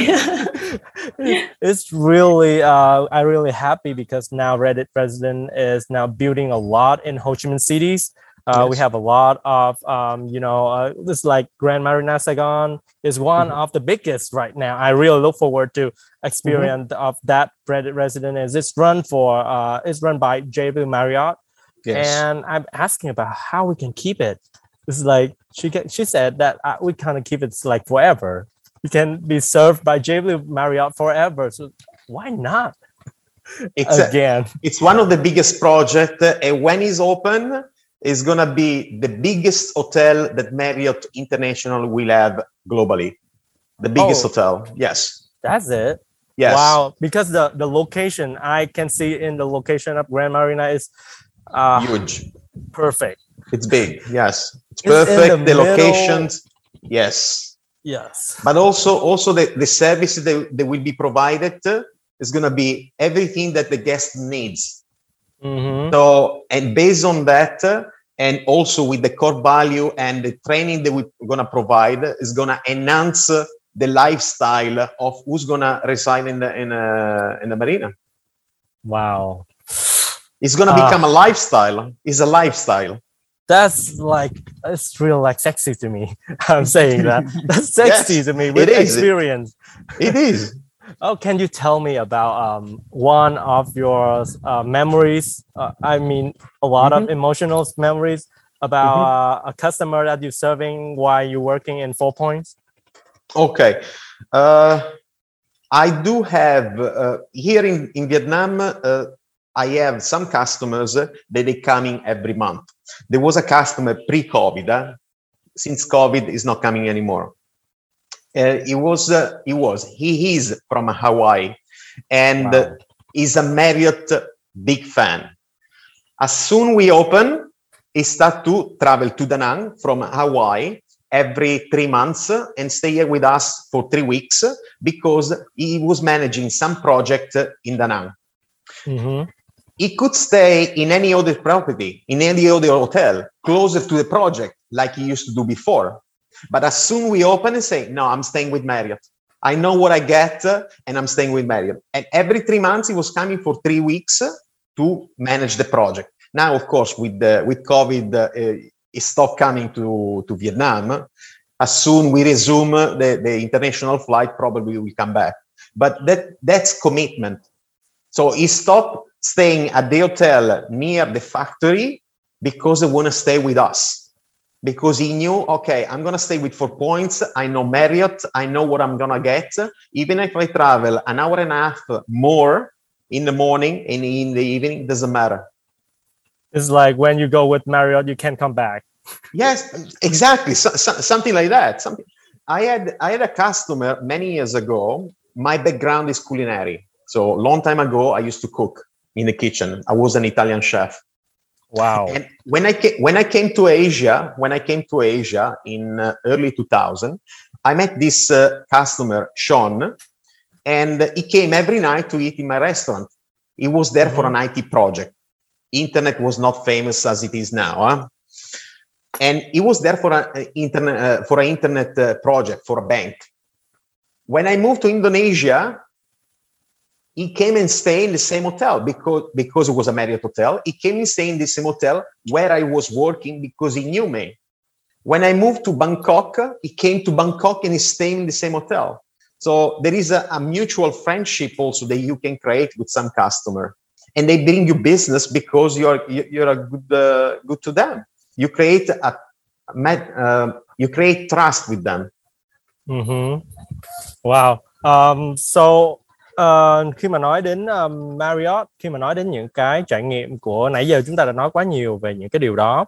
It's really, uh, I really happy because now Reddit Resident is now building a lot in Ho Chi Minh cities. Uh, yes. We have a lot of, um, you know, uh, this like Grand Marina Saigon is one mm-hmm. of the biggest right now. I really look forward to experience mm-hmm. of that Branded Residence. It's run for, uh, it's run by gi vê kép Marriott. Yes. And I'm asking about how we can keep it. It's like, she can, she said that uh, we can't keep it like forever. You can be served by gi vê kép Marriott forever. So why not? It's Again. A, it's one of the biggest projects. And when it's open, is going to be the biggest hotel that Marriott International will have globally. The biggest oh, hotel, yes. That's it? Yes. Wow, because the, the location, I can see in the location of Grand Marina is... Uh, huge. Perfect. It's big, yes. It's, it's perfect, the, the locations, yes. Yes. But also also the, the services that, that will be provided is going to be everything that the guest needs. Mm-hmm. So, and based on that, uh, and also with the core value and the training that we're going to provide, is going to enhance uh, the lifestyle of who's going to reside in the in, uh, in the marina. Wow. It's going to uh, become a lifestyle. It's a lifestyle. That's like, it's real like sexy to me. I'm saying that. That's sexy yes, to me with it is. Experience. It is. Oh, can you tell me about um, one of your uh, memories? Uh, I mean, a lot mm-hmm. of emotional memories about mm-hmm. uh, a customer that you're serving while you're working in Four Points. Okay. Uh, I do have, uh, here in, in Vietnam, uh, I have some customers that they come in every month. There was a customer pre-COVID. Uh, since COVID is not coming anymore. Uh, he was, uh, he was, he is from Hawaii, and wow. uh, is a Marriott big fan. As soon we open, he start to travel to Da Nang from Hawaii every three months and stay here with us for three weeks because he was managing some project in Da Nang. Mm-hmm. He could stay in any other property, in any other hotel, closer to the project, like he used to do before. But as soon we open and say, no, I'm staying with Marriott. I know what I get, uh, and I'm staying with Marriott. And every three months, he was coming for three weeks uh, to manage the project. Now, of course, with uh, with COVID, uh, uh, he stopped coming to, to Vietnam. As soon we resume uh, the, the international flight, probably will come back. But that that's commitment. So he stopped staying at the hotel near the factory because he want to stay with us. Because he knew, okay, I'm going to stay with Four Points. I know Marriott. I know what I'm going to get. Even if I travel an hour and a half more in the morning and in the evening, doesn't matter. It's like when you go with Marriott, you can't come back. Yes, exactly. So, so, something like that. Something. I had I had a customer many years ago. My background is culinary. So long time ago, I used to cook in the kitchen. I was an Italian chef. Wow. And when I came, when I came to Asia, when I came to Asia in uh, early two thousand, I met this uh, customer, Sean, and he came every night to eat in my restaurant. He was there mm-hmm. for an I T project. Internet was not famous as it is now. Huh? And he was there for an internet, uh, for an internet uh, project for a bank. When I moved to Indonesia, he came and stayed in the same hotel because, because it was a Marriott hotel. He came and stayed in the same hotel where I was working because he knew me. When I moved to Bangkok, he came to Bangkok and he stayed in the same hotel. So there is a, a mutual friendship also that you can create with some customer. And they bring you business because you're you're a good uh, good to them. You create a, a uh, you create trust with them. Mm-hmm. Wow. Um, so... Uh, khi mà nói đến uh, Marriott, khi mà nói đến những cái trải nghiệm của nãy giờ, chúng ta đã nói quá nhiều về những cái điều đó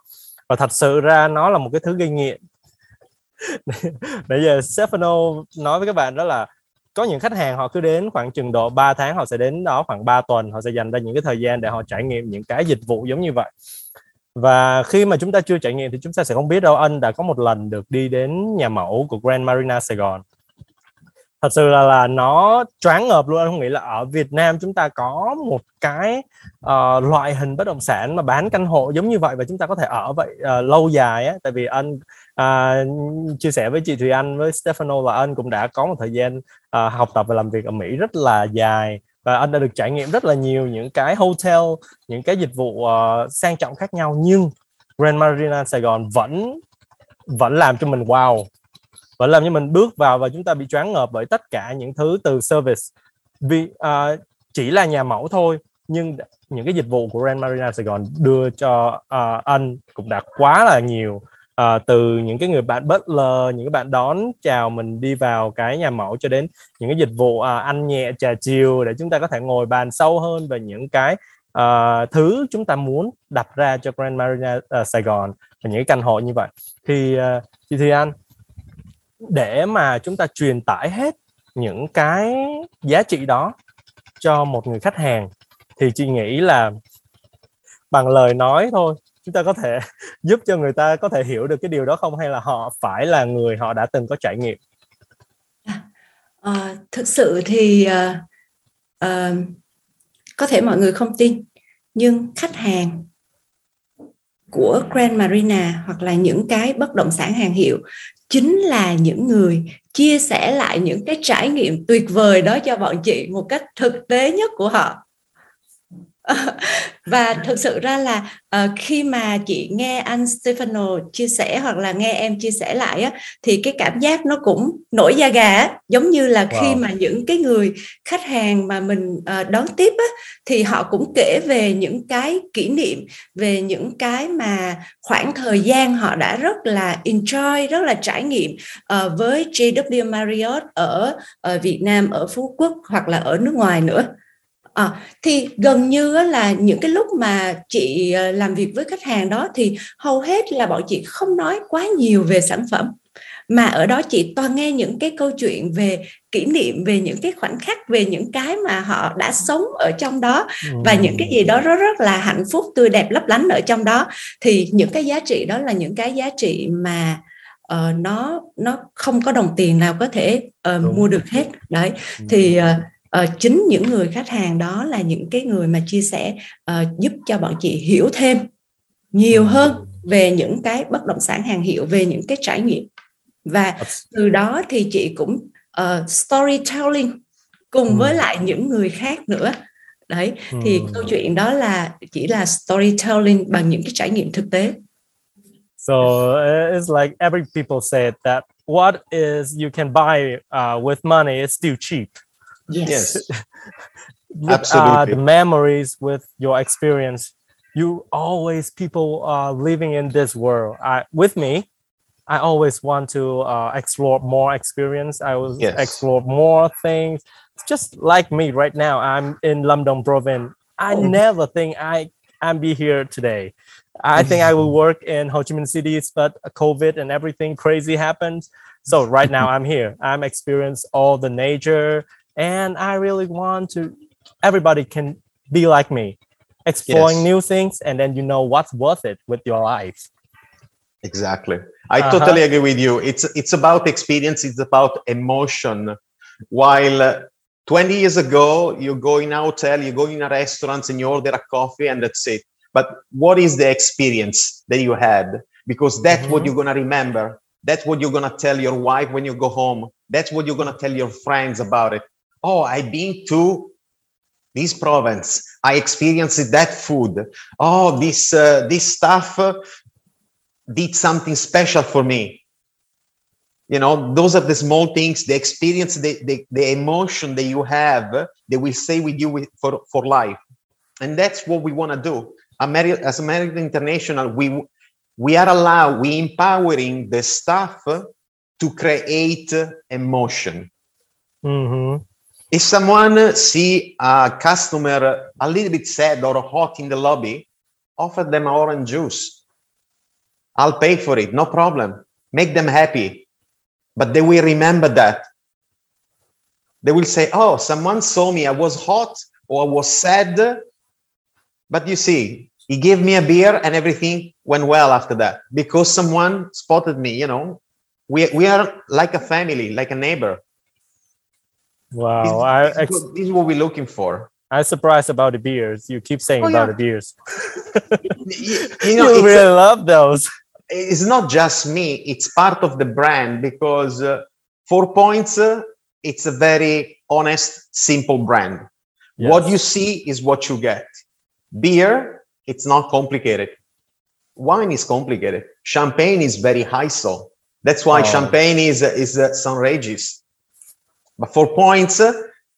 và thật sự ra nó là một cái thứ gây nghiện. Nãy giờ Stefano nói với các bạn đó là có những khách hàng họ cứ đến khoảng chừng độ ba tháng, họ sẽ đến đó khoảng ba tuần, họ sẽ dành ra những cái thời gian để họ trải nghiệm những cái dịch vụ giống như vậy. Và khi mà chúng ta chưa trải nghiệm thì chúng ta sẽ không biết đâu. Anh đã có một lần được đi đến nhà mẫu của Grand Marina Sài Gòn. Thật sự là, là nó choáng ngợp luôn. Anh không nghĩ là ở Việt Nam chúng ta có một cái uh, loại hình bất động sản mà bán căn hộ giống như vậy và chúng ta có thể ở vậy uh, lâu dài á. Tại vì anh uh, chia sẻ với chị Thùy Anh, với Stefano là anh cũng đã có một thời gian uh, học tập và làm việc ở Mỹ rất là dài, và anh đã được trải nghiệm rất là nhiều những cái hotel, những cái dịch vụ uh, sang trọng khác nhau, nhưng Grand Marina Sài Gòn vẫn vẫn làm cho mình wow. Và làm như mình bước vào và chúng ta bị choáng ngợp bởi tất cả những thứ từ service. Vì uh, chỉ là nhà mẫu thôi, nhưng những cái dịch vụ của Grand Marina Sài Gòn đưa cho uh, anh cũng đã quá là nhiều. Uh, từ những cái người bạn butler, những cái bạn đón chào mình đi vào cái nhà mẫu, cho đến những cái dịch vụ uh, ăn nhẹ trà chiều để chúng ta có thể ngồi bàn sâu hơn về những cái uh, thứ chúng ta muốn đặt ra cho Grand Marina uh, Sài Gòn và những cái căn hộ như vậy. Thì uh, chị Thùy Anh, để mà chúng ta truyền tải hết những cái giá trị đó cho một người khách hàng thì chị nghĩ là bằng lời nói thôi chúng ta có thể giúp cho người ta có thể hiểu được cái điều đó không, hay là họ phải là người họ đã từng có trải nghiệm? À, thực sự thì uh, có thể mọi người không tin, nhưng khách hàng của Grand Marina hoặc là những cái bất động sản hàng hiệu chính là những người chia sẻ lại những cái trải nghiệm tuyệt vời đó cho bọn chị một cách thực tế nhất của họ. Và thực sự ra là uh, khi mà chị nghe anh Stefano chia sẻ hoặc là nghe em chia sẻ lại á, thì cái cảm giác nó cũng nổi da gà á. Giống như là wow. khi mà những cái người khách hàng mà mình uh, đón tiếp á, thì họ cũng kể về những cái kỷ niệm, về những cái mà khoảng thời gian họ đã rất là enjoy, rất là trải nghiệm uh, với gi vê kép Marriott ở, ở Việt Nam, ở Phú Quốc hoặc là ở nước ngoài nữa. À, thì gần như là những cái lúc mà chị làm việc với khách hàng đó thì hầu hết là bọn chị không nói quá nhiều về sản phẩm, mà ở đó chị toàn nghe những cái câu chuyện về kỷ niệm, về những cái khoảnh khắc, về những cái mà họ đã sống ở trong đó và những cái gì đó rất, rất là hạnh phúc, tươi đẹp, lấp lánh ở trong đó. Thì những cái giá trị đó là những cái giá trị mà uh, nó, nó không có đồng tiền nào có thể uh, mua được hết. Đấy, thì... Uh, Uh, chính những người khách hàng đó là những cái người mà chia sẻ uh, giúp cho bọn chị hiểu thêm nhiều hơn về những cái bất động sản hàng hiệu, về những cái trải nghiệm. Và từ đó thì chị cũng uh, storytelling cùng với lại những người khác nữa. Đấy, thì câu chuyện đó là chỉ là storytelling bằng những cái trải nghiệm thực tế. So it's like every people said that what is you can buy uh, with money is still cheap. Yes, yes. Absolutely. Uh, the memories with your experience. You always people are uh, living in this world. I, with me, I always want to uh, explore more experience. I will yes. explore more things. Just like me right now, I'm in Lam Đông province. I oh. never think I am be here today. I think I will work in Ho Chi Minh City, but COVID and everything crazy happened. So right now I'm here. I'm experiencing all the nature. And I really want to, everybody can be like me, exploring yes. new things, and then you know what's worth it with your life. Exactly. I uh-huh. totally agree with you. It's it's about experience. It's about emotion. While twenty years ago, you go in a hotel, you go in a restaurant, and you order a coffee, and that's it. But what is the experience that you had? Because that's mm-hmm. what you're going to remember. That's what you're going to tell your wife when you go home. That's what you're going to tell your friends about it. Oh, I've been to this province. I experienced that food. Oh, this uh, this stuff uh, did something special for me. You know, those are the small things, the experience, the, the, the emotion that you have uh, that will stay with you with, for, for life. And that's what we want to do. Ameri- as Marriott International, we, we are allowed, we empowering the staff uh, to create uh, emotion. Mm-hmm. If someone see a customer a little bit sad or hot in the lobby, offer them orange juice. I'll pay for it, no problem. Make them happy. But they will remember that. They will say, oh, someone saw me. I was hot or I was sad. But you see, he gave me a beer and everything went well after that because someone spotted me, you know. We, we are like a family, like a neighbor. Wow, I, this, is what, this is what we're looking for. I'm surprised about the beers. You keep saying oh, about yeah. the beers. you, you know, you really a, love those. It's not just me. It's part of the brand because uh, Four Points, uh, it's a very honest, simple brand. Yes. What you see is what you get. Beer, it's not complicated. Wine is complicated. Champagne is very high salt. That's why oh. champagne is, is uh, Saint Regis. But for points,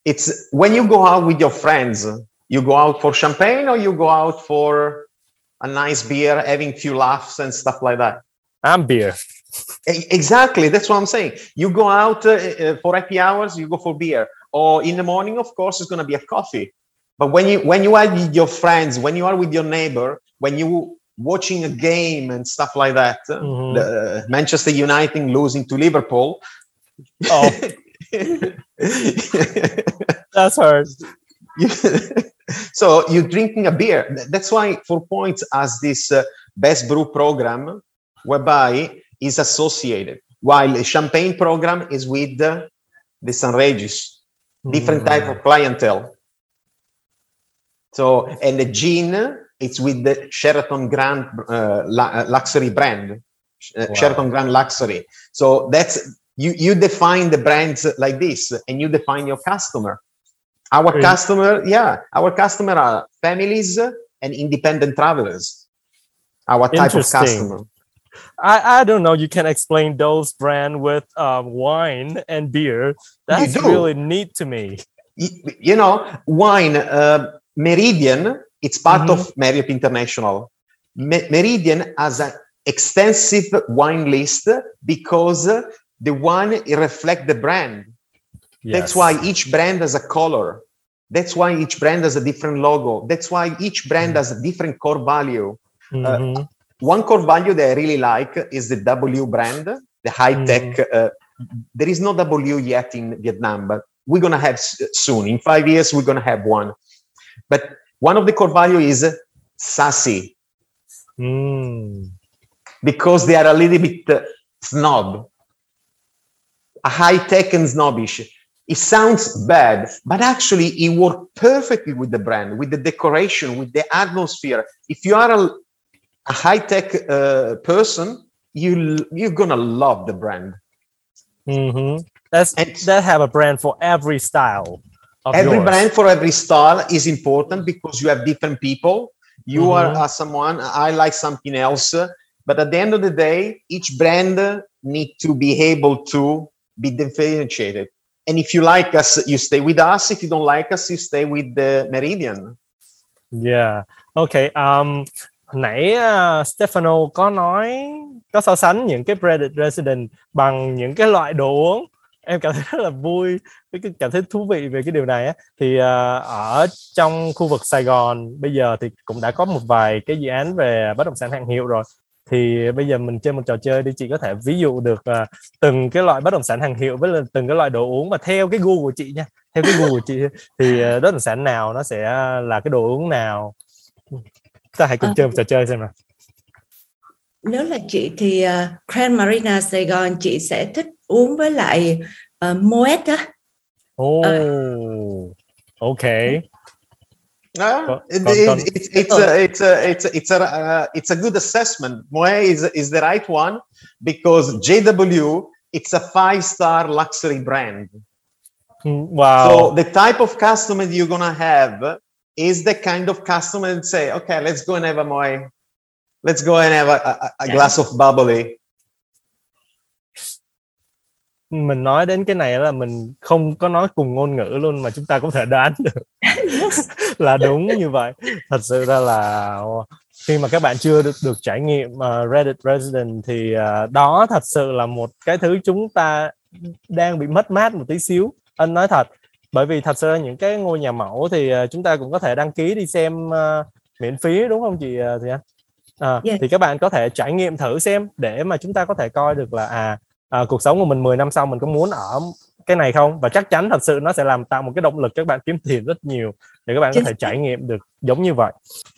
it's when you go out with your friends, you go out for champagne or you go out for a nice beer, having few laughs and stuff like that. And beer. Exactly. That's what I'm saying. You go out uh, for happy hours, you go for beer. Or in the morning, of course, it's going to be a coffee. But when you when you are with your friends, when you are with your neighbor, when you watching a game and stuff like that, mm-hmm. the, uh, Manchester United losing to Liverpool. Oh. That's hard. So you're drinking a beer. That's why Four Points has this uh, best brew program, whereby is associated, while the champagne program is with uh, the Saint Regis, different mm. type of clientele. So, and the gin, it's with the Sheraton Grand uh, Luxury brand, wow. Sheraton Grand Luxury. So that's, you, you define the brands like this, and you define your customer. Our really? customer, yeah, our customer are families and independent travelers. Our type of customer. I, I don't know. You can explain those brands with uh, wine and beer. That's really neat to me. You, you know, wine, uh, Meridian, it's part mm-hmm. of Marriott International. Me- Meridian has an extensive wine list because the wine reflects the brand. Yes. That's why each brand has a color. That's why each brand has a different logo. That's why each brand mm-hmm. has a different core value. Mm-hmm. Uh, one core value that I really like is the W brand, the high-tech. Mm-hmm. Uh, there is no W yet in Vietnam, but we're going to have s- soon. In five years, we're going to have one. But one of the core value is sassy. Mm. Because they are a little bit uh, snob, a high-tech and snobbish. It sounds bad, but actually it worked perfectly with the brand, with the decoration, with the atmosphere. If you are a, a high-tech uh, person, you, you're going to love the brand. Mm-hmm. That's, that have a brand for every style. Of every yours. brand for every style is important because you have different people. You mm-hmm. are uh, someone, I like something else. But at the end of the day, each brand needs to be able to be differentiated. And if you like us, you stay with us. If you don't like us, you stay with the Meridian. Yeah. Okay. Um, nãy uh, Stefano có nói, có so sánh những cái Branded Residence bằng những cái loại đồ uống. Em cảm thấy rất là vui, cảm thấy thú vị về cái điều này á. Thì uh, ở trong khu vực Sài Gòn bây giờ thì cũng đã có một vài cái dự án về bất động sản hàng hiệu rồi. Thì bây giờ mình chơi một trò chơi đi, chị có thể ví dụ được uh, từng cái loại bất động sản hàng hiệu với từng cái loại đồ uống, và theo cái gu của chị nha, theo cái gu của chị thì uh, bất động sản nào nó sẽ là cái đồ uống nào. Ta hãy cùng à, chơi một trò chơi xem nào. Nếu là chị thì uh, Grand Marina Sài Gòn chị sẽ thích uống với lại uh, Moët á. Oh, uh, ok. No, it, it, it, it's a, it's a, it's a, it's a, uh, it's a good assessment. Moët is is the right one because J W, it's a five-star luxury brand. Wow! So the type of customer you're gonna have is the kind of customer that say, okay, let's go and have a Moët. Let's go and have a, a, a glass of bubbly. Mình nói đến cái này là mình không có nói cùng ngôn ngữ luôn mà chúng ta có thể đoán được là đúng như vậy. Thật sự ra là khi mà các bạn chưa được, được trải nghiệm uh, Branded Residence thì uh, đó thật sự là một cái thứ chúng ta đang bị mất mát một tí xíu. Anh nói thật, bởi vì thật sự những cái ngôi nhà mẫu thì uh, chúng ta cũng có thể đăng ký đi xem uh, miễn phí, đúng không chị uh, Thùy Anh? À, yeah. Thì các bạn có thể trải nghiệm thử xem để mà chúng ta có thể coi được là à, À, cuộc sống của mình mười năm sau mình có muốn ở cái này không, và chắc chắn thật sự nó sẽ làm tạo một cái động lực cho các bạn kiếm tiền rất nhiều để các bạn có thể trải nghiệm được giống như vậy.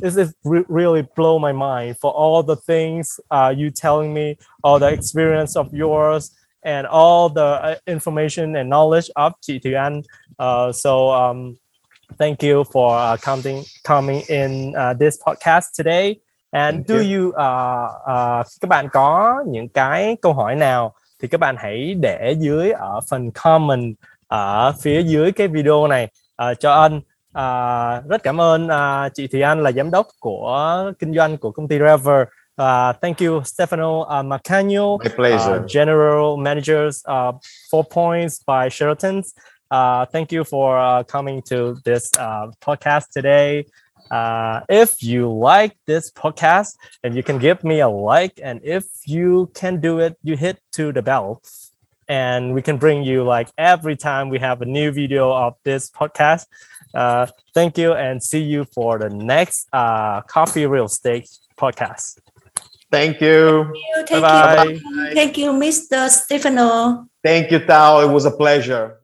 This is really blow my mind for all the things uh, you telling me, all the experience of yours and all the information and knowledge of chị Thùy Anh. Uh, so um, thank you for uh, coming coming in uh, this podcast today. And do you uh, uh, các bạn có những cái câu hỏi nào thì các bạn hãy để dưới ở phần comment ở phía dưới cái video này uh, cho anh. Uh, rất cảm ơn uh, chị Thùy Anh là giám đốc của kinh doanh của công ty Rever. Uh, thank you Stefano uh, Maccagno, uh, General Manager uh, Four Points by Sheraton. Uh, thank you for uh, coming to this uh, podcast today. Uh, if you like this podcast, and you can give me a like, and if you can do it, you hit to the bell, and we can bring you like every time we have a new video of this podcast. Uh, thank you, and see you for the next uh, Coffee Real Estate podcast. Thank you. Thank you. Thank you, Mister Stefano. Thank you, Tao. It was a pleasure.